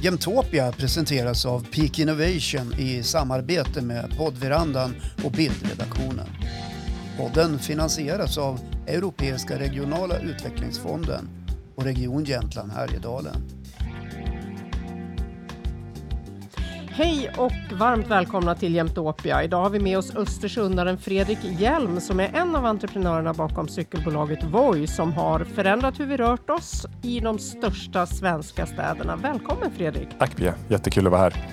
Jämtopia presenteras av Peak Innovation i samarbete med poddverandan och bildredaktionen. Podden finansieras av Europeiska regionala utvecklingsfonden och Region Jämtland Härjedalen. Hej och varmt välkomna till Jämtopia. Idag har vi med oss östersundaren Fredrik Hjelm som är en av entreprenörerna bakom cykelbolaget Voi som har förändrat hur vi rört oss i de största svenska städerna. Välkommen Fredrik! Tack Pia, jättekul att vara här.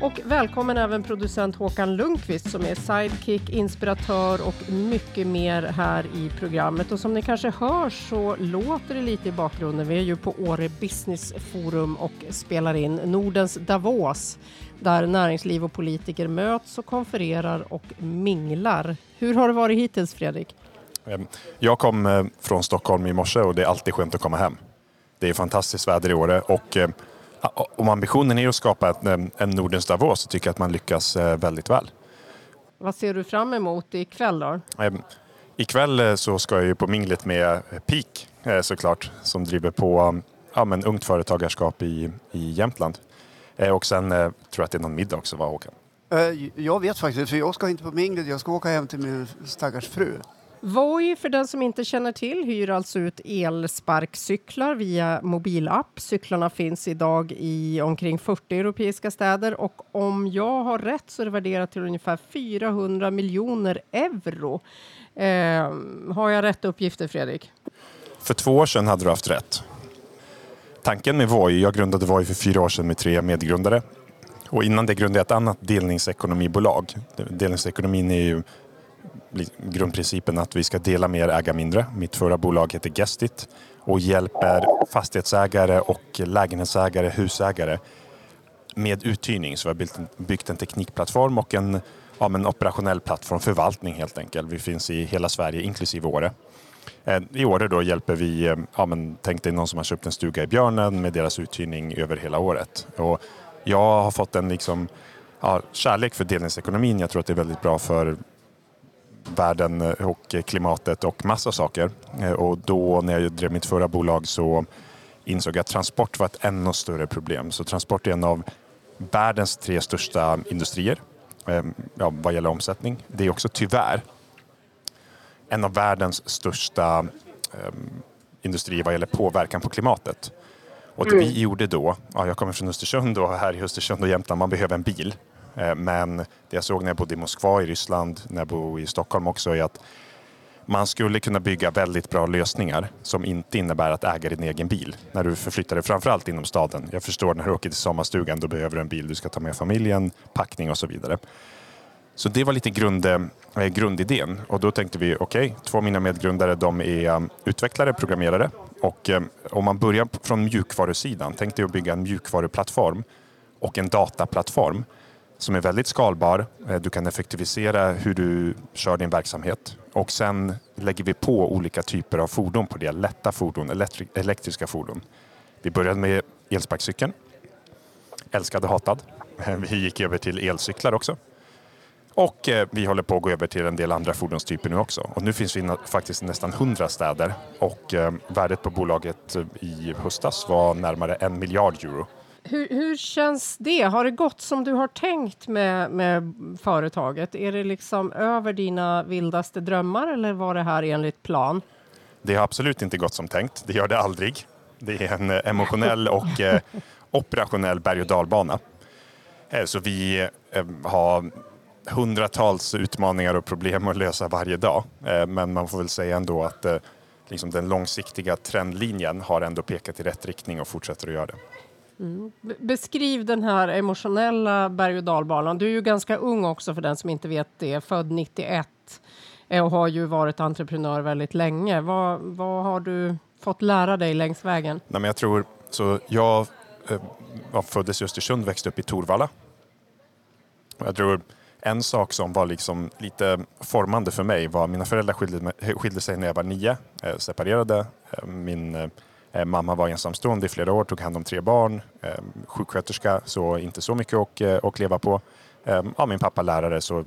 Och välkommen även producent Håkan Lundqvist som är sidekick, inspiratör och mycket mer här i programmet. Och som ni kanske hör så låter det lite i bakgrunden. Vi är ju på Åre Business Forum och spelar in Nordens Davos. Där näringsliv och politiker möts och konfererar och minglar. Hur har det varit hittills Fredrik? Jag kom från Stockholm i morse och det är alltid skönt att komma hem. Det är fantastiskt väder i Åre och om ambitionen är att skapa en Nordens Davos så tycker jag att man lyckas väldigt väl. Vad ser du fram emot ikväll då? Ikväll så ska jag ju på minglet med Peak såklart som driver på ungt företagarskap i Jämtland. Och sen tror jag att det är någon middag också, va Håkan? Jag vet faktiskt, för jag ska inte på minglet, jag ska åka hem till min stackars fru. Voi, för den som inte känner till, hyr alltså ut elsparkcyklar via mobilapp. Cyklarna finns idag i omkring 40 europeiska städer och om jag har rätt så är det värderat till ungefär 400 miljoner euro. Har jag rätt uppgifter Fredrik? För 2 år sedan hade du haft rätt. Tanken med Voi, jag grundade Voi för 4 år sedan med 3 medgrundare. Och innan det grundade jag ett annat delningsekonomibolag. Delningsekonomin är ju grundprincipen att vi ska dela mer, äga mindre. Mitt förra bolag heter Gästigt och hjälper fastighetsägare och lägenhetsägare, husägare med uthyrning. Så vi har byggt en teknikplattform och en operationell plattform, förvaltning helt enkelt. Vi finns i hela Sverige inklusive Åre. I Åre då hjälper vi, tänk dig någon som har köpt en stuga i Björnen med deras uthyrning över hela året. Och jag har fått en kärlek för delningsekonomin. Jag tror att det är väldigt bra för världen och klimatet och massa saker. Och då när jag drev mitt förra bolag så insåg jag att transport var ett ännu större problem. Så transport är en av världens 3 största industrier vad gäller omsättning. Det är också tyvärr en av världens största industrier vad gäller påverkan på klimatet. Och det vi gjorde då, jag kommer från Östersund och här i Östersund och Jämtland, man behöver en bil. Men det jag såg när jag bodde i Moskva i Ryssland, när jag bodde i Stockholm också, är att man skulle kunna bygga väldigt bra lösningar som inte innebär att äga din egen bil. När du förflyttar dig framförallt inom staden. Jag förstår, när du åker till sommarstugan då behöver du en bil, du ska ta med familjen, packning och så vidare. Så det var lite grundidén och då tänkte vi okej, 2 av mina medgrundare de är utvecklare, programmerare och om man börjar från mjukvarusidan, tänkte jag bygga en mjukvaruplattform och en dataplattform som är väldigt skalbar. Du kan effektivisera hur du kör din verksamhet och sen lägger vi på olika typer av fordon på det, lätta fordon, elektriska fordon. Vi började med elsparkcykeln, älskad och hatad. Vi gick över till elcyklar också. Och vi håller på att gå över till en del andra fordonstyper nu också. Och nu finns vi faktiskt nästan 100 städer. Och värdet på bolaget i höstas var närmare 1 miljard euro. Hur känns det? Har det gått som du har tänkt med företaget? Är det liksom över dina vildaste drömmar eller var det här enligt plan? Det har absolut inte gått som tänkt. Det gör det aldrig. Det är en emotionell och operationell berg- och dalbana. Så vi har hundratals utmaningar och problem att lösa varje dag. Men man får väl säga ändå att den långsiktiga trendlinjen har ändå pekat i rätt riktning och fortsätter att göra det. Mm. Beskriv den här emotionella berg- och dalbanan. Du är ju ganska ung också för den som inte vet det. Född 91 och har ju varit entreprenör väldigt länge. Vad har du fått lära dig längs vägen? Nej, men jag tror så jag föddes i Östersund, växte upp i Torvalla. Jag tror en sak som var lite formande för mig var att mina föräldrar skilde sig när jag var 9. Separerade. Min mamma var ensamstående i flera år, tog hand om 3 barn. Sjuksköterska, så inte så mycket att leva på. Min pappa lärare, så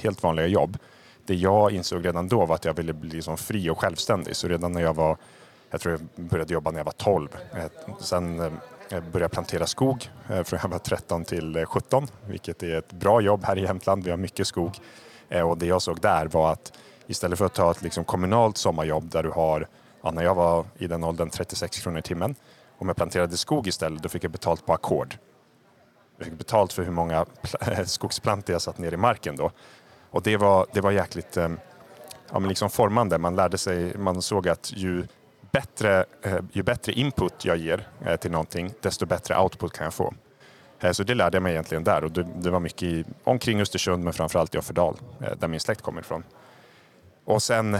helt vanliga jobb. Det jag insåg redan då var att jag ville bli fri och självständig. Så redan när jag började jobba när jag var 12. Sen började plantera skog från jag var 13 till 17, vilket är ett bra jobb här i Jämtland. Vi har mycket skog. Och det jag såg där var att istället för att ta ett liksom kommunalt sommarjobb där du har, när jag var i den åldern, 36 kronor i timmen. Om jag planterade skog istället, då fick jag betalt på ackord. Jag fick betalt för hur många skogsplantor jag satt ner i marken då. Och det var jäkligt men liksom formande. Man lärde sig, man såg att ju bättre input jag ger till någonting, desto bättre output kan jag få. Så det lärde jag mig egentligen där. Och det var mycket omkring Östersund, men framförallt i Offerdal, där min släkt kommer ifrån. Och sen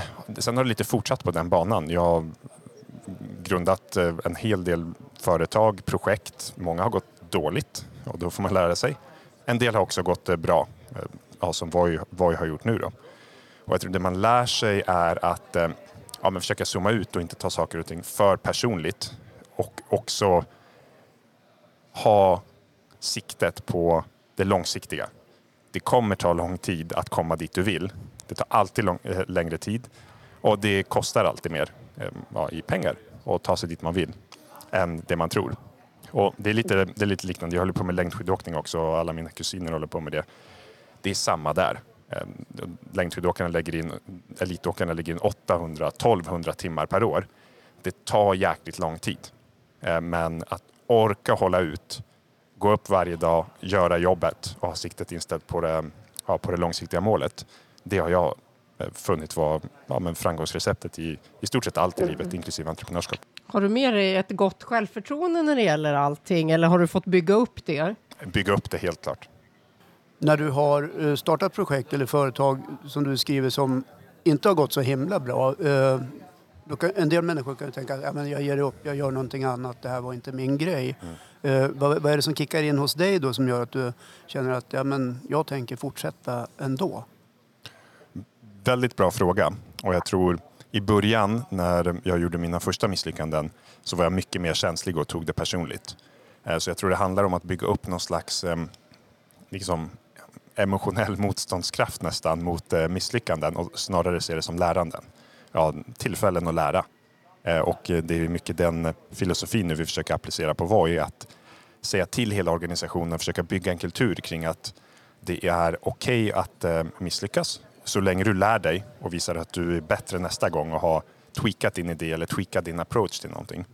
har det lite fortsatt på den banan. Jag har grundat en hel del företag, projekt. Många har gått dåligt och då får man lära sig. En del har också gått bra, som Voi har gjort nu då. Och jag tror det man lär sig är att försöka zooma ut och inte ta saker och ting för personligt. Och också ha siktet på det långsiktiga. Det kommer ta lång tid att komma dit du vill. Det tar alltid längre tid. Och det kostar alltid mer i pengar att ta sig dit man vill än det man tror. Och det är lite liknande. Jag håller på med längdskidåkning också, och alla mina kusiner håller på med det. Det är samma där. Elitåkarna lägger in 800-1200 timmar per år. Det tar jäkligt lång tid. Men att orka hålla ut, gå upp varje dag, göra jobbet och ha siktet inställt på det långsiktiga målet. Det har jag funnit vara framgångsreceptet i stort sett allt i livet, inklusive entreprenörskap. Har du med dig ett gott självförtroende när det gäller allting, eller har du fått bygga upp det? Bygga upp det, helt klart. När du har startat projekt eller företag som du skriver som inte har gått så himla bra, en del människor kan ju tänka att jag ger upp, jag gör någonting annat, det här var inte min grej. Vad är det som kickar in hos dig då som gör att du känner att jag tänker fortsätta ändå? Väldigt bra fråga, och jag tror i början när jag gjorde mina första misslyckanden så var jag mycket mer känslig och tog det personligt. Så jag tror det handlar om att bygga upp någon slags emotionell motståndskraft nästan mot misslyckanden, och snarare ser det som läranden. Ja, tillfällen att lära. Och det är mycket den filosofin nu vi försöker applicera på Voi, att säga till hela organisationen, försöka bygga en kultur kring att det är okej att misslyckas. Så länge du lär dig och visar att du är bättre nästa gång och har tweakat din idé eller tweakat din approach till någonting.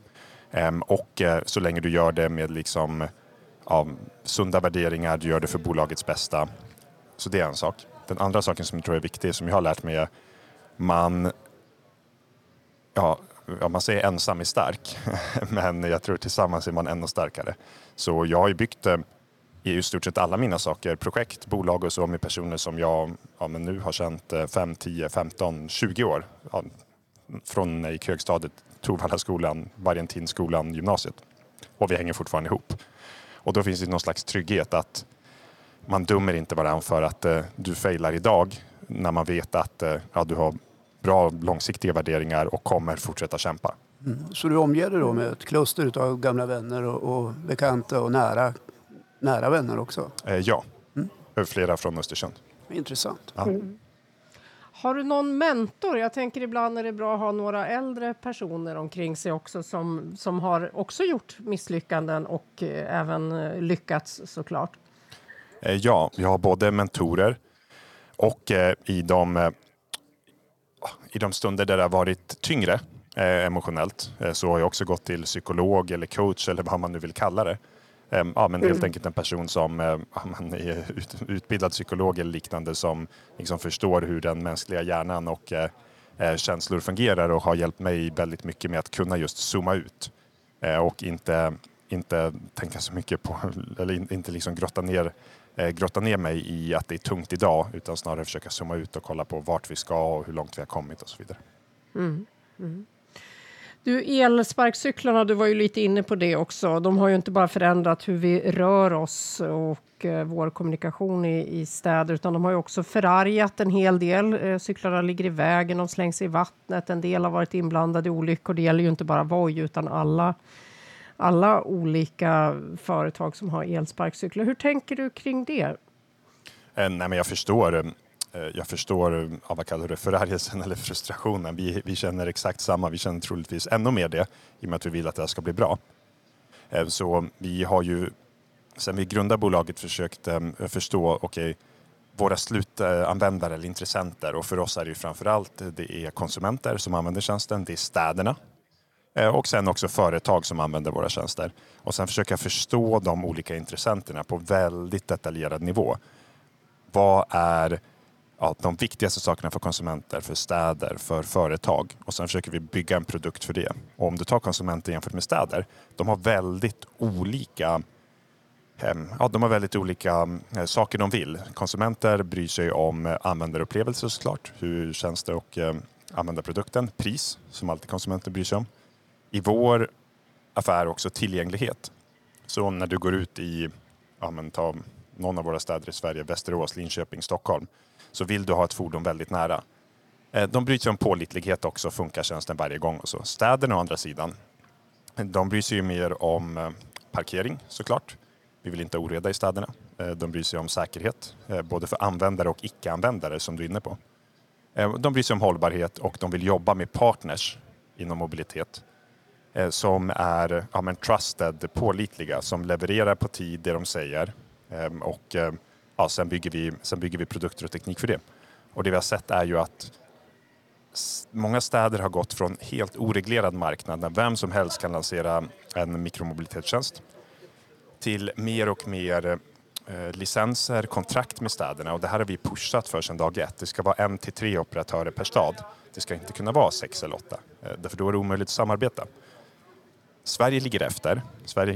Och så länge du gör det med sunda värderingar, du gör det för bolagets bästa. Så det är en sak. Den andra saken som jag tror är viktig, som jag har lärt mig, är man säger ensam är stark, men jag tror tillsammans är man ännu starkare. Så jag har ju byggt i stort sett alla mina saker, projekt, bolag och så, med personer som jag nu har känt 5, 10, 15, 20 år. Från i högstadiet, Torvallaskolan, Valentinskolan, gymnasiet. Och vi hänger fortfarande ihop. Och då finns det någon slags trygghet att man dömer inte varandra för att du failar idag, när man vet att du har bra långsiktiga värderingar och kommer fortsätta kämpa. Mm. Så du omger dig då med ett kluster av gamla vänner och bekanta och nära vänner också? Flera från Östersund. Intressant. Ja. Mm. Har du någon mentor? Jag tänker ibland är det bra att ha några äldre personer omkring sig också som har också gjort misslyckanden och även lyckats, såklart. Ja, jag har både mentorer och i de stunder där det har varit tyngre emotionellt så har jag också gått till psykolog eller coach eller vad man nu vill kalla det. Helt enkelt en person som är utbildad psykolog eller liknande, som liksom förstår hur den mänskliga hjärnan och känslor fungerar, och har hjälpt mig väldigt mycket med att kunna just zooma ut och inte tänka så mycket på, eller inte liksom grotta ner mig i att det är tungt idag, utan snarare försöka zooma ut och kolla på vart vi ska och hur långt vi har kommit och så vidare. Mm. Mm. Du, elsparkcyklarna, du var ju lite inne på det också. De har ju inte bara förändrat hur vi rör oss och vår kommunikation i städer, utan de har ju också förargat en hel del. Cyklarna ligger i vägen, de slängs i vattnet. En del har varit inblandade i olyckor. Det gäller ju inte bara Voi, utan alla olika företag som har elsparkcyklar. Hur tänker du kring det? Nej, men jag förstår vad kallar det, förargelsen eller frustrationen. Vi känner exakt samma. Vi känner troligtvis ännu mer det, i och med att vi vill att det här ska bli bra. Så vi har ju sen vi grundade bolaget försökt förstå våra slutanvändare eller intressenter, och för oss är det ju framförallt det är konsumenter som använder tjänsten, det är städerna och sen också företag som använder våra tjänster, och sen försöka förstå de olika intressenterna på väldigt detaljerad nivå. Vad är de viktigaste sakerna för konsumenter, för städer, för företag, och sen försöker vi bygga en produkt för det. Och om du tar konsumenter jämfört med städer, de har väldigt olika saker de vill. Konsumenter bryr sig om användarupplevelser såklart. Hur känns det och använda produkten? Pris, som alltid konsumenter bryr sig om. I vår affär också tillgänglighet. Så när du går ut i ta någon av våra städer i Sverige, Västerås, Linköping, Stockholm, så vill du ha ett fordon väldigt nära. De bryr sig om pålitlighet också, funkar tjänsten varje gång och så. Städerna å andra sidan, de bryr sig ju mer om parkering såklart. Vi vill inte oreda i städerna. De bryr sig om säkerhet, både för användare och icke-användare som du är inne på. De bryr sig om hållbarhet och de vill jobba med partners inom mobilitet som är trusted, pålitliga, som levererar på tid det de säger, och sen bygger vi produkter och teknik för det. Och det vi har sett är ju att många städer har gått från helt oreglerad marknad där vem som helst kan lansera en mikromobilitetstjänst till mer och mer licenser, kontrakt med städerna, och det här har vi pushat för sedan dag 1. Det ska vara 1 till 3 operatörer per stad. Det ska inte kunna vara 6 eller 8, därför då är det omöjligt att samarbeta. Sverige ligger efter. Sverige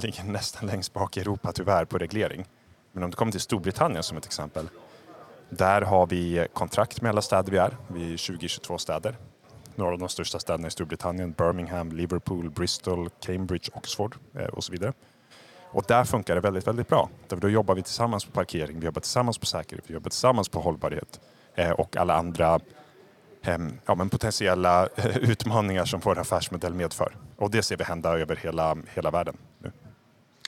ligger nästan längst bak i Europa tyvärr på reglering. Men om du kommer till Storbritannien som ett exempel, där har vi kontrakt med alla städer vi är. Vi är 20-22 städer. Några av de största städerna i Storbritannien, Birmingham, Liverpool, Bristol, Cambridge, Oxford och så vidare. Och där funkar det väldigt, väldigt bra. Därför då jobbar vi tillsammans på parkering, vi jobbar tillsammans på säkerhet, vi jobbar tillsammans på hållbarhet och alla andra potentiella utmaningar som vår affärsmodell medför. Och det ser vi hända över hela världen nu.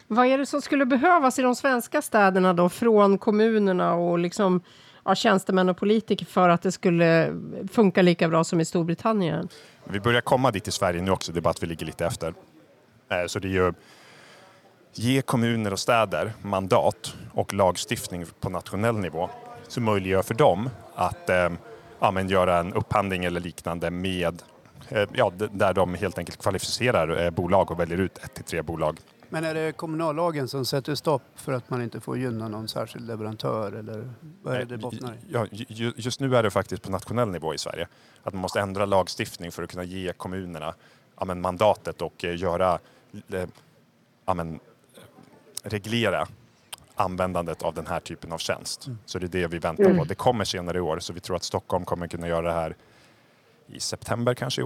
Vad är det som skulle behövas i de svenska städerna då, från kommunerna och tjänstemän och politiker, för att det skulle funka lika bra som i Storbritannien? Vi börjar komma dit i Sverige nu också, det är bara att vi ligger lite efter. Så det är ju ge kommuner och städer mandat och lagstiftning på nationell nivå som möjliggör för dem att göra en upphandling eller liknande med, där de helt enkelt kvalificerar bolag och väljer ut 1 till 3 bolag. Men är det kommunallagen som sätter stopp för att man inte får gynna någon särskild leverantör, eller vad är det bottnar i? Ja, just nu är det faktiskt på nationell nivå i Sverige att man måste ändra lagstiftning för att kunna ge kommunerna mandatet och göra reglera användandet av den här typen av tjänst. Så det är det vi väntar på. Det kommer senare i år, så vi tror att Stockholm kommer kunna göra det här i september kanske,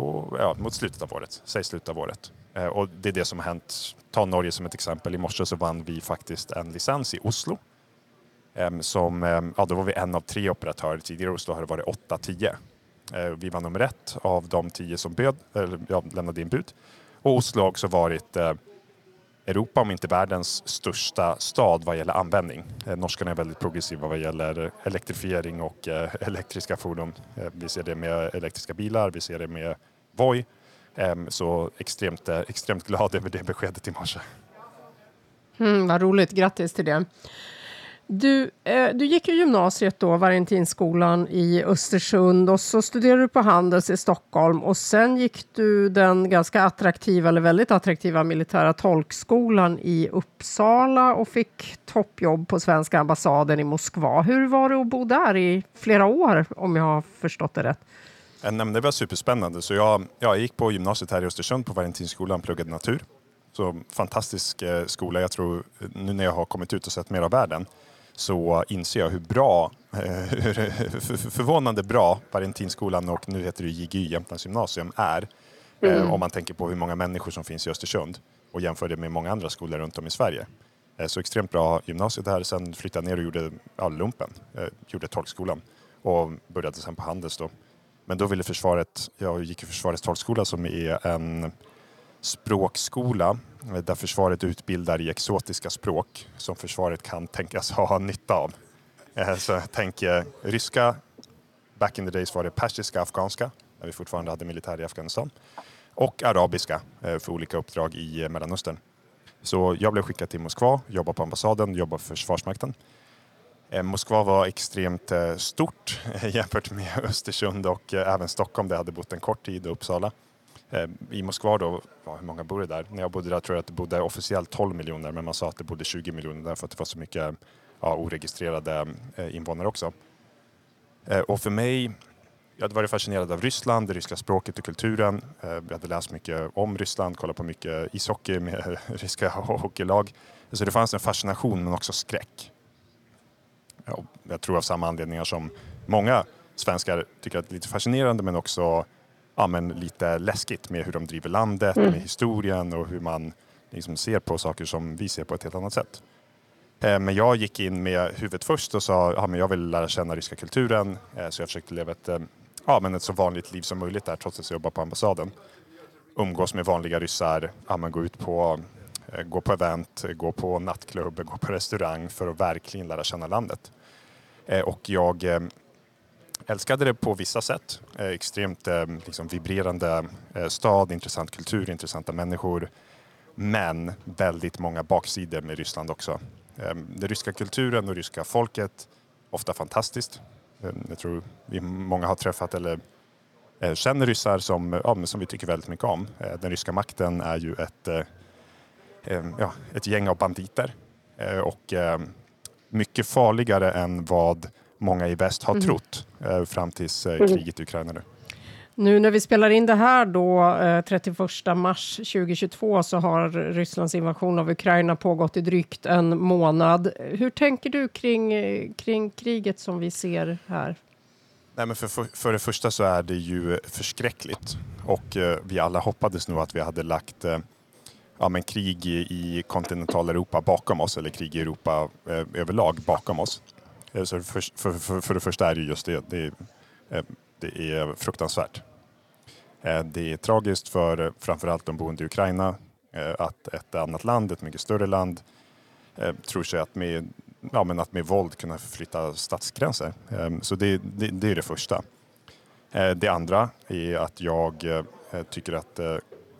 mot slutet av året. Säg slutet av året. Och det är det som har hänt. Ta Norge som ett exempel. I morse så vann vi faktiskt en licens i Oslo. Då var vi 1 av 3 operatörer. Tidigare i Oslo har det varit 8-10. Vi var nummer 1 av de 10 som lämnade in bud. Och Oslo har också varit Europa, om inte världens största stad vad gäller användning. Norskarna är väldigt progressiva vad gäller elektrifiering och elektriska fordon. Vi ser det med elektriska bilar, vi ser det med Voi. Så extremt glad över det beskedet i morse. Vad roligt, grattis till det. Du gick i gymnasiet då, Valentinskolan i Östersund, och så studerade du på Handels i Stockholm, och sen gick du den väldigt attraktiva militära tolkskolan i Uppsala och fick toppjobb på svenska ambassaden i Moskva. Hur var det att bo där i flera år, om jag har förstått det rätt? Det var superspännande, så jag gick på gymnasiet här i Östersund på Valentinskolan, pluggade natur. Så fantastisk skola. Jag tror nu när jag har kommit ut och sett mer av världen, så inser jag hur förvånande bra Valentinskolan, och nu heter det JGY Jämtlands Gymnasium, är. Om man tänker på hur många människor som finns i Östersund och jämför det med många andra skolor runt om i Sverige. Så extremt bra gymnasiet här. Sen flyttade ner och gjorde lumpen. Gjorde tolkskolan och började sen på Handels då. Men då ville jag gick i Försvarets tolkskola, som är en språkskola där försvaret utbildar i exotiska språk som försvaret kan tänkas ha nytta av. Så tänk ryska, back in the days var det persiska, afghanska, när vi fortfarande hade militär i Afghanistan, och arabiska för olika uppdrag i Mellanöstern. Så jag blev skickad till Moskva, jobbade på ambassaden, jobbade för Försvarsmakten. Moskva var extremt stort jämfört med Östersund och även Stockholm där jag hade bott en kort tid, och Uppsala. I Moskva då, hur många bodde där? När jag bodde där tror jag att det bodde officiellt 12 miljoner, men man sa att det bodde 20 miljoner därför att det var så mycket oregistrerade invånare också. Och för mig, jag hade varit fascinerad av Ryssland, det ryska språket och kulturen. Jag hade läst mycket om Ryssland, kollat på mycket ishockey med ryska hockeylag. Så det fanns en fascination men också skräck. Jag tror av samma anledningar som många svenskar tycker att det är lite fascinerande men också lite läskigt med hur de driver landet, med historien och hur man liksom ser på saker som vi ser på ett helt annat sätt. Men jag gick in med huvudet först och sa att jag vill lära känna ryska kulturen. Så jag försökte leva ett så vanligt liv som möjligt där trots att jag jobbar på ambassaden. Umgås med vanliga ryssar, gå på event, gå på nattklubb, gå på restaurang för att verkligen lära känna landet. Och jag älskade det på vissa sätt. Extremt vibrerande stad, intressant kultur, intressanta människor. Men väldigt många baksidor med Ryssland också. Den ryska kulturen och ryska folket, ofta fantastiskt. Jag tror många har träffat eller känner ryssar som vi tycker väldigt mycket om. Den ryska makten är ju ett gäng av banditer. Och mycket farligare än vad många i väst har trott fram tills kriget i Ukraina nu. Nu när vi spelar in det här då, 31 mars 2022, så har Rysslands invasion av Ukraina pågått i drygt en månad. Hur tänker du kring kriget som vi ser här? Nej, men för det första så är det ju förskräckligt. Och vi alla hoppades nog att vi hade lagt krig i kontinentala Europa bakom oss, eller krig i Europa överlag bakom oss. Så för det första är det just det. Det är fruktansvärt. Det är tragiskt för framförallt de boende i Ukraina att ett annat land, ett mycket större land, tror sig att med våld kunna förflytta statsgränser. Så det är det första. Det andra är att jag tycker att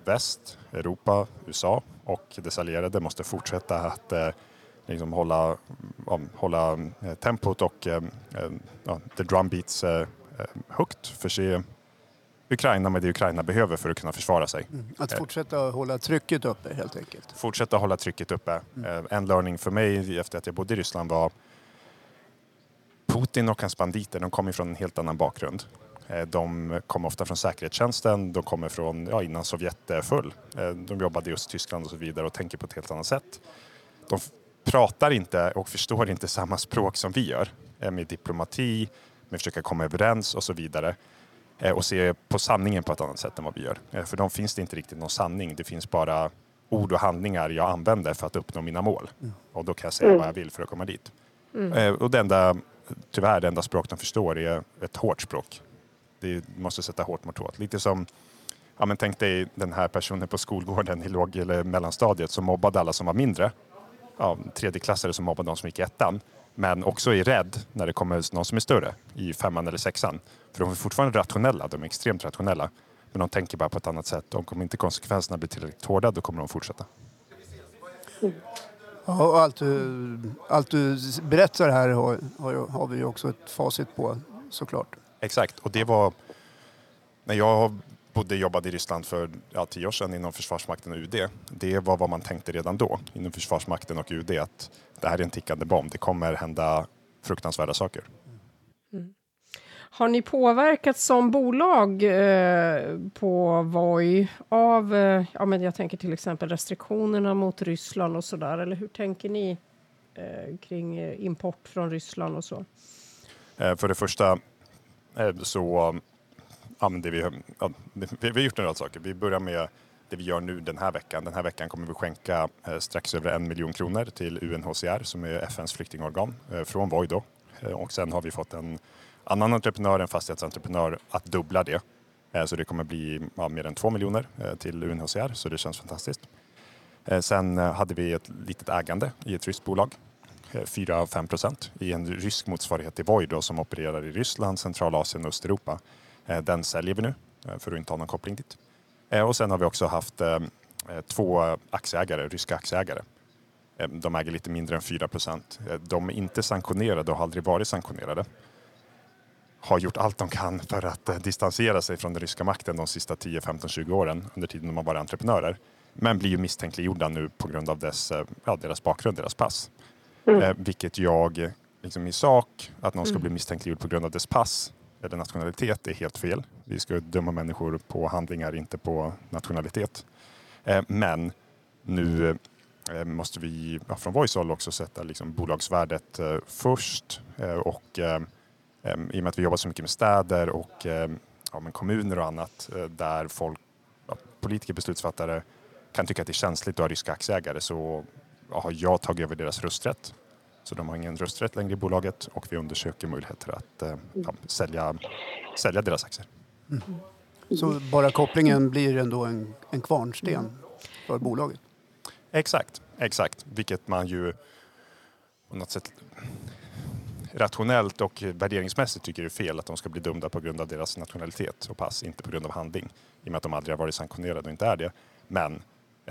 väst, Europa, USA och dess allierade måste fortsätta att hålla tempot och the drumbeats högt, förse Ukraina med det Ukraina behöver för att kunna försvara sig. Att fortsätta hålla trycket uppe helt enkelt. Fortsätta hålla trycket uppe. En learning för mig efter att jag bodde i Ryssland var Putin och hans banditer, de kommer från en helt annan bakgrund. De kommer ofta från säkerhetstjänsten, de kommer från innan Sovjet föll. De jobbade i Östtyskland och så vidare och tänker på ett helt annat sätt. De pratar inte och förstår inte samma språk som vi gör med diplomati, med försöka komma överens och så vidare. Och se på sanningen på ett annat sätt än vad vi gör. För de finns det inte riktigt någon sanning. Det finns bara ord och handlingar jag använder för att uppnå mina mål. Och då kan jag säga vad jag vill för att komma dit. Och det enda språk de förstår är ett hårt språk. Det måste sätta hårt mot hårt. Lite som, tänk dig den här personen på skolgården i låg- eller mellanstadiet som mobbade alla som var mindre. Tredjeklassare som mobbade de som gick i ettan. Men också är rädd när det kommer någon som är större i femman eller sexan. För de är fortfarande rationella, de är extremt rationella. Men de tänker bara på ett annat sätt. Om inte konsekvenserna blir tillräckligt hårda, då kommer de fortsätta. Ja, och allt du berättar här har vi ju också ett facit på, såklart. Exakt, och det var när jag jobbade i Ryssland för 10 år sedan inom Försvarsmakten och UD. Det var vad man tänkte redan då inom Försvarsmakten och UD, att det här är en tickande bomb. Det kommer hända fruktansvärda saker. Har ni påverkats som bolag på Voi av, jag tänker till exempel restriktionerna mot Ryssland och sådär, eller hur tänker ni kring import från Ryssland och så? För det första så vi har gjort en rad saker. Vi börjar med det vi gör nu den här veckan. Den här veckan kommer vi skänka strax över 1 miljon kronor till UNHCR som är FNs flyktingorgan från Voi då. Och sen har vi fått en annan entreprenör, en fastighetsentreprenör, att dubbla det. Så det kommer bli mer än 2 miljoner till UNHCR, så det känns fantastiskt. Sen hade vi ett litet ägande i ett ryskt bolag, 4-5% i en rysk motsvarighet till Voi då, som opererar i Ryssland, Centralasien och Östeuropa. Den säljer vi nu för att inte ha någon koppling dit. Och sen har vi också haft två aktieägare, ryska aktieägare. De äger lite mindre än 4%. De är inte sanktionerade och har aldrig varit sanktionerade. Har gjort allt de kan för att distansera sig från den ryska makten de sista 10, 15, 20 åren under tiden de har varit entreprenörer. Men blir ju misstänkliggjorda nu på grund av deras bakgrund, deras pass. Vilket jag, liksom i sak, att någon ska bli misstänkliggjord på grund av dess pass eller nationalitet är helt fel. Vi ska döma människor på handlingar, inte på nationalitet. Men nu måste vi från Voice också sätta liksom bolagsvärdet först. Och i och med att vi jobbar så mycket med städer och kommuner och annat där folk, politiker, beslutsfattare kan tycka att det är känsligt att ha ryska aktieägare, så har jag tagit över deras rösträtt. Så de har ingen rösträtt längre i bolaget och vi undersöker möjligheter att sälja deras aktier. Mm. Så bara kopplingen blir ändå en kvarnsten för bolaget? Exakt. Vilket man ju på något sätt rationellt och värderingsmässigt tycker är fel, att de ska bli dömda på grund av deras nationalitet och pass, inte på grund av handling. I och med att de aldrig har varit sanktionerade och inte är det. Men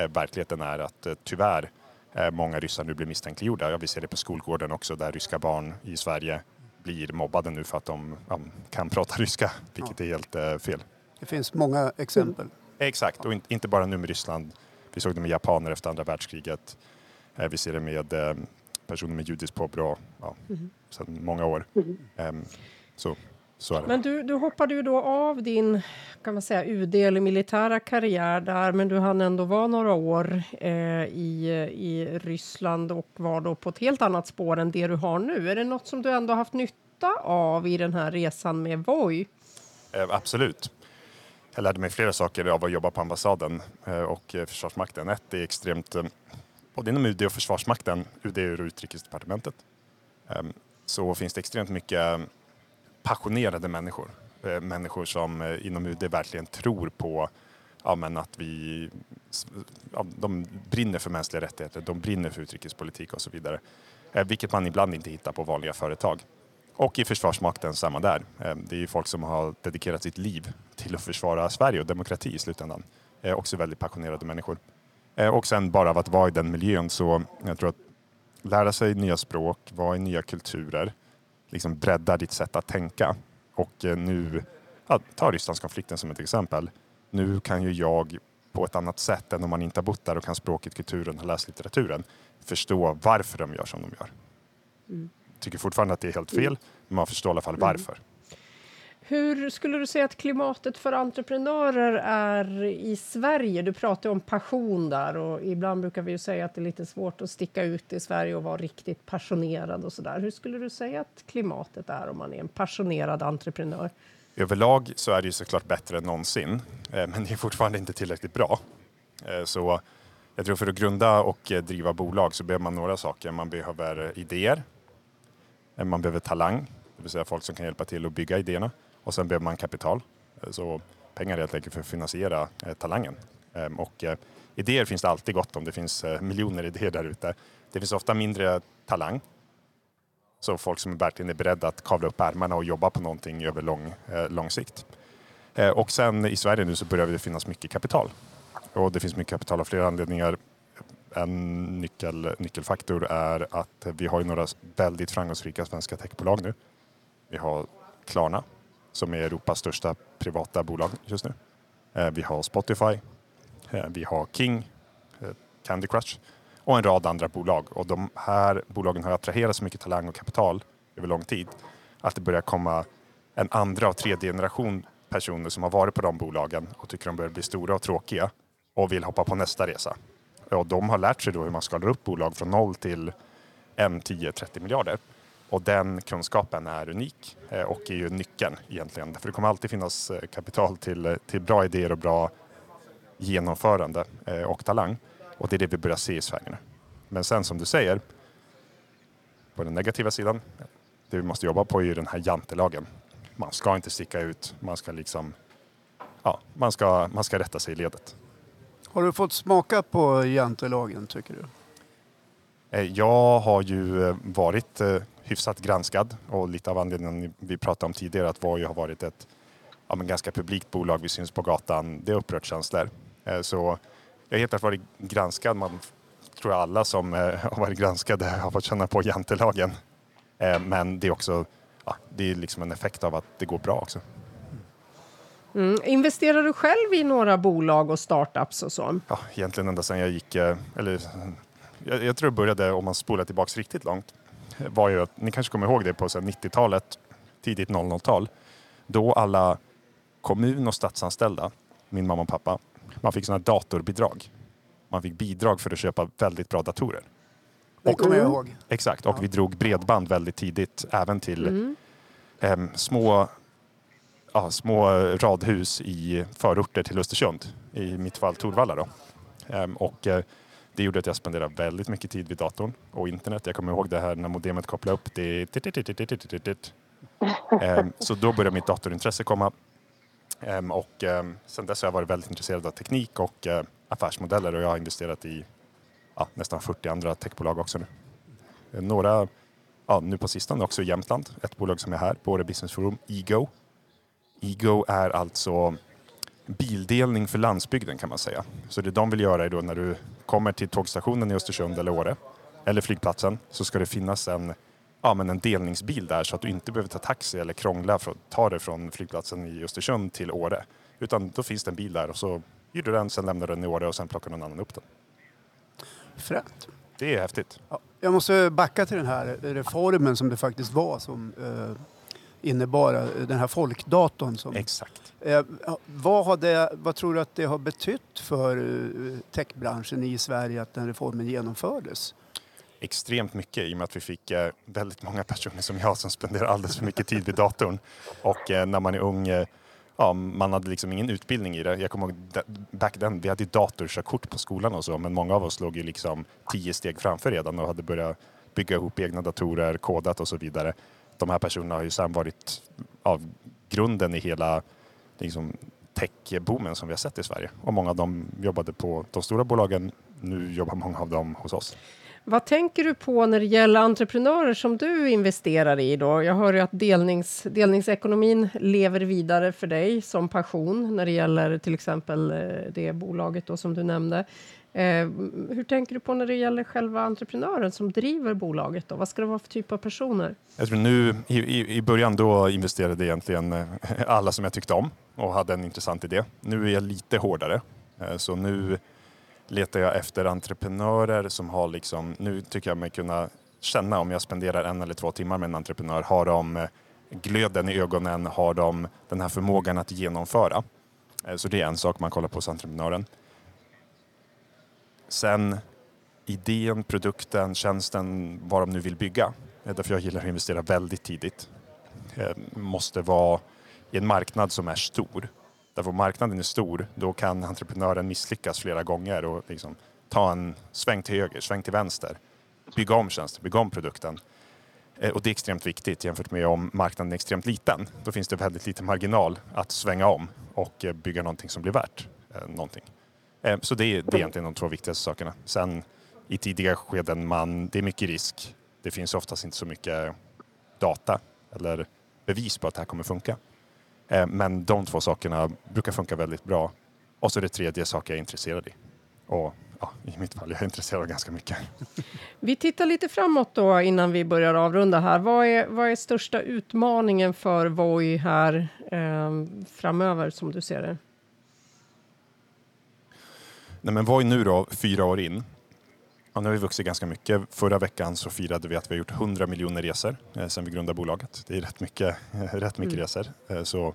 verkligheten är att tyvärr många ryssar nu blir misstänkliggjorda. Ja, vi ser det på skolgården också, där ryska barn i Sverige blir mobbade nu för att de kan prata ryska, vilket är helt fel. Det finns många exempel. Exakt, och inte bara nu med Ryssland. Vi såg det med japaner efter andra världskriget. Vi ser det med personer med judiskt påbrå sedan många år. Så är det. Men du hoppade ju då av din, kan man säga, UD eller militära karriär där, men du hann ändå vara några år i Ryssland och var då på ett helt annat spår än det du har nu. Är det något som du ändå haft nytta av i den här resan med Voi? Absolut. Jag lärde mig flera saker av att jobba på ambassaden och Försvarsmakten. Ett är extremt, både inom UD och Försvarsmakten, UD och Utrikesdepartementet, så finns det extremt mycket passionerade människor. Människor som inom UD verkligen tror på att de brinner för mänskliga rättigheter, de brinner för utrikespolitik och så vidare. Vilket man ibland inte hittar på vanliga företag. Och i Försvarsmakten samma där. Det är ju folk som har dedikerat sitt liv till att försvara Sverige och demokrati i slutändan. Också väldigt passionerade människor. Och sen bara av att vara i den miljön, så jag tror att lära sig nya språk, vara i nya kulturer, liksom bredda ditt sätt att tänka. Och nu, ta Rysslandskonflikten som ett exempel. Nu kan ju jag på ett annat sätt än om man inte har bott där och kan språket, kulturen och läst litteraturen förstå varför de gör som de gör. Tycker fortfarande att det är helt fel, men man förstår i alla fall varför. Hur skulle du säga att klimatet för entreprenörer är i Sverige? Du pratar om passion där, och ibland brukar vi ju säga att det är lite svårt att sticka ut i Sverige och vara riktigt passionerad och sådär. Hur skulle du säga att klimatet är om man är en passionerad entreprenör? Överlag så är det ju såklart bättre än någonsin, men det är fortfarande inte tillräckligt bra. Så jag tror för att grunda och driva bolag så behöver man några saker. Man behöver idéer. Man behöver talang, det vill säga folk som kan hjälpa till att bygga idéerna. Och sen behöver man kapital, så pengar helt enkelt för att finansiera talangen. Och idéer finns det alltid gott om, det finns miljoner idéer där ute. Det finns ofta mindre talang, så folk som verkligen är beredda att kavla upp ärmarna och jobba på någonting över lång sikt. Och sen i Sverige nu så börjar det finnas mycket kapital. Och det finns mycket kapital av flera anledningar. En nyckelfaktor är att vi har några väldigt framgångsrika svenska techbolag nu. Vi har Klarna, som är Europas största privata bolag just nu. Vi har Spotify, vi har King, Candy Crush och en rad andra bolag. Och de här bolagen har attraherat så mycket talang och kapital över lång tid att det börjar komma en andra och tredje generation personer som har varit på de bolagen och tycker de börjar bli stora och tråkiga och vill hoppa på nästa resa. Och de har lärt sig då hur man skalar upp bolag från 0 till 1, 10, 30 miljarder. Och den kunskapen är unik och är ju nyckeln egentligen. För det kommer alltid finnas kapital till bra idéer och bra genomförande och talang. Och det är det vi börjar se i Sverige nu. Men sen som du säger, på den negativa sidan, det vi måste jobba på är ju den här jantelagen. Man ska inte sticka ut, man ska man ska rätta sig i ledet. Har du fått smaka på jantelagen, tycker du? Jag har ju varit hyfsat granskad, och lite av anledningen vi pratade om tidigare att Voi har varit ett ganska publikt bolag, vi syns på gatan, det är upprört känslor. Så Jag har helt varit granskad. Man tror alla som har varit granskade har fått känna på jantelagen. Men det är också det är liksom en effekt av att det går bra också. Mm. Investerar du själv i några bolag och startups och så? Ja, egentligen ända sedan jag gick... Jag tror jag började, om man spolar tillbaka riktigt långt, var ju att, ni kanske kommer ihåg det, på 90-talet, tidigt 00-tal, då alla kommun- och statsanställda, min mamma och pappa, man fick såna datorbidrag. Man fick bidrag för att köpa väldigt bra datorer. Det kommer jag ihåg. Exakt, och vi drog bredband väldigt tidigt, även till små radhus i förorter till Östersund, i mitt fall Torvalla då. Det gjorde att jag spenderade väldigt mycket tid vid datorn och internet. Jag kommer ihåg det här när modemet kopplade upp. Så då började mitt datorintresse komma. Och sen dess har jag varit väldigt intresserad av teknik och affärsmodeller. Och jag har investerat i nästan 40 andra techbolag också nu. Några, nu på sistone också i Jämtland. Ett bolag som är här på Åre Business Forum, Ego. Ego är alltså... bildelning för landsbygden kan man säga. Så det de vill göra är då, när du kommer till tågstationen i Östersund eller Åre eller flygplatsen, så ska det finnas en delningsbil där, så att du inte behöver ta taxi eller krångla för att ta dig från flygplatsen i Östersund till Åre. Utan då finns det en bil där och så gör du den, sen lämnar du den i Åre och sen plockar någon annan upp den. Främt. Det är häftigt. Ja, jag måste backa till den här reformen som det faktiskt var som... innebara den här folkdatorn. Som, exakt. Vad tror du att det har betytt för techbranschen i Sverige att den reformen genomfördes? Extremt mycket, i och med att vi fick väldigt många personer som jag som spenderar alldeles för mycket tid vid datorn. Och när man är ung, man hade liksom ingen utbildning i det. Jag kommer ihåg back then, vi hade datorkörkort på skolan och så, men många av oss låg ju liksom 10 steg framför redan och hade börjat bygga ihop egna datorer, kodat och så vidare. De här personerna har ju sedan varit av grunden i hela liksom, tech-boomen som vi har sett i Sverige. Och många av dem jobbade på de stora bolagen. Nu jobbar många av dem hos oss. Vad tänker du på när det gäller entreprenörer som du investerar i då? Jag hör ju att delningsekonomin lever vidare för dig som passion när det gäller till exempel det bolaget då som du nämnde. Hur tänker du på när det gäller själva entreprenören som driver bolaget då? Vad ska det vara för typ av personer? Jag tror nu, i början då investerade egentligen alla som jag tyckte om och hade en intressant idé. Nu är jag lite hårdare. Så nu letar jag efter entreprenörer som har liksom, nu tycker jag mig kunna känna om jag spenderar 1 eller 2 timmar med en entreprenör. Har de glöden i ögonen? Har de den här förmågan att genomföra? Så det är en sak man kollar på hos entreprenören. Sen idén, produkten, tjänsten, vad de nu vill bygga. Därför jag gillar att investera väldigt tidigt. Måste vara i en marknad som är stor. Därför om marknaden är stor, då kan entreprenören misslyckas flera gånger och liksom ta en sväng till höger, sväng till vänster. Bygga om tjänsten, bygga om produkten. Och det är extremt viktigt jämfört med om marknaden är extremt liten. Då finns det väldigt liten marginal att svänga om och bygga någonting som blir värt någonting. Så det är egentligen de 2 viktigaste sakerna. Sen i tidiga skeden, det är mycket risk. Det finns oftast inte så mycket data eller bevis på att det här kommer funka. Men de 2 sakerna brukar funka väldigt bra. Och så det tredje saker jag är intresserad i. Och i mitt fall, jag är intresserad av ganska mycket. Vi tittar lite framåt då innan vi börjar avrunda här. Vad är största utmaningen för Voi här framöver som du ser det? Nej, men Voi nu då, 4 år in. Ja, nu har vi vuxit ganska mycket. Förra veckan så firade vi att vi har gjort 100 miljoner resor sedan vi grundade bolaget. Det är rätt mycket resor. Så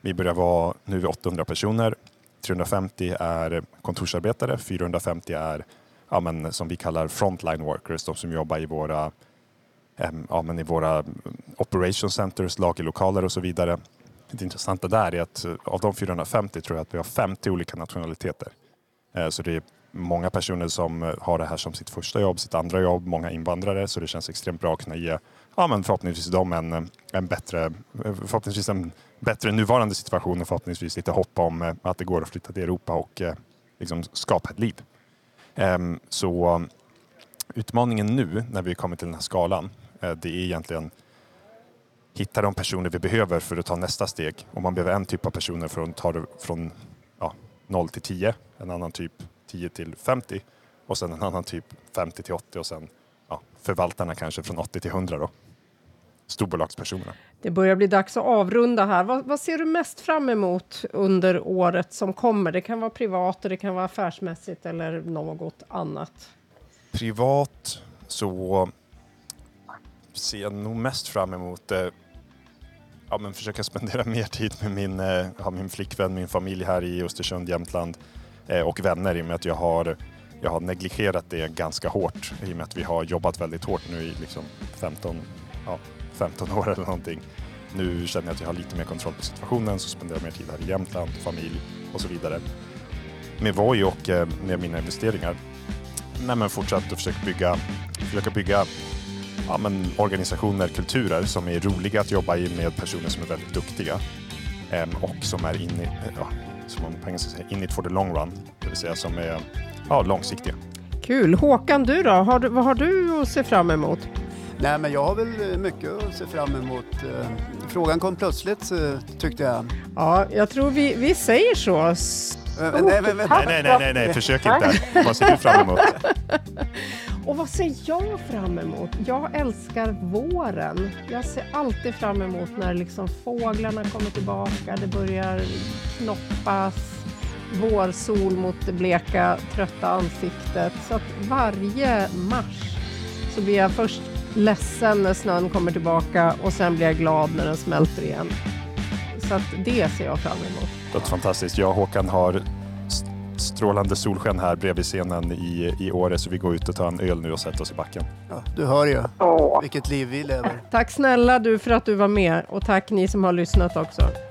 vi börjar vara nu 800 personer. 350 är kontorsarbetare. 450 är som vi kallar frontline workers. De som jobbar i våra operation centers, lagerlokaler och så vidare. Det intressanta där är att av de 450 tror jag att vi har 50 olika nationaliteter. Så det är många personer som har det här som sitt första jobb, sitt andra jobb, många invandrare. Så det känns extremt bra att kunna ge förhoppningsvis dem en bättre nuvarande situation och förhoppningsvis lite hopp om att det går att flytta till Europa och liksom skapa ett liv. Så utmaningen nu när vi kommer till den här skalan, det är egentligen hitta de personer vi behöver för att ta nästa steg. Och man behöver en typ av personer för att ta det från 0 till 10, en annan typ 10-50 och sen en annan typ 50-80 och sen ja, förvaltarna kanske från 80-100 då. Storbolagspersonerna. Det börjar bli dags att avrunda här. Vad ser du mest fram emot under året som kommer? Det kan vara privat, det kan vara affärsmässigt eller något annat. Privat så ser jag nog mest fram emot ja, men försöka spendera mer tid med min flickvän, min familj här i Östersund, Jämtland och vänner, i och med att jag har negligerat det ganska hårt, i och med att vi har jobbat väldigt hårt nu i liksom 15 år eller någonting. Nu känner jag att jag har lite mer kontroll på situationen, så spenderar jag mer tid här i Jämtland, familj och så vidare. Med Voi och med mina investeringar. Nej, men fortsatt att försöka bygga ja, men organisationer, kulturer som är roliga att jobba i, med personer som är väldigt duktiga och som är som man på engelska säger, in it for the long run, det vill säga som är ja, långsiktiga. Kul! Håkan, du då? Vad har du att se fram emot? Nej, men jag har väl mycket att se fram emot. Frågan kom plötsligt, tyckte jag. Ja, jag tror vi säger så. Nej, försök inte. Vad ser du fram emot? Och vad ser jag fram emot? Jag älskar våren. Jag ser alltid fram emot när liksom fåglarna kommer tillbaka, det börjar knoppas, vårsol mot det bleka, trötta ansiktet. Så att varje mars så blir jag först ledsen när snön kommer tillbaka och sen blir jag glad när den smälter igen. Så att det ser jag fram emot. Det är fantastiskt. Jag och Håkan har strålande solsken här bredvid scenen i Åre, så vi går ut och tar en öl nu och sätter oss i backen. Ja, du hör ju vilket liv vi lever. Tack snälla du för att du var med, och tack ni som har lyssnat också.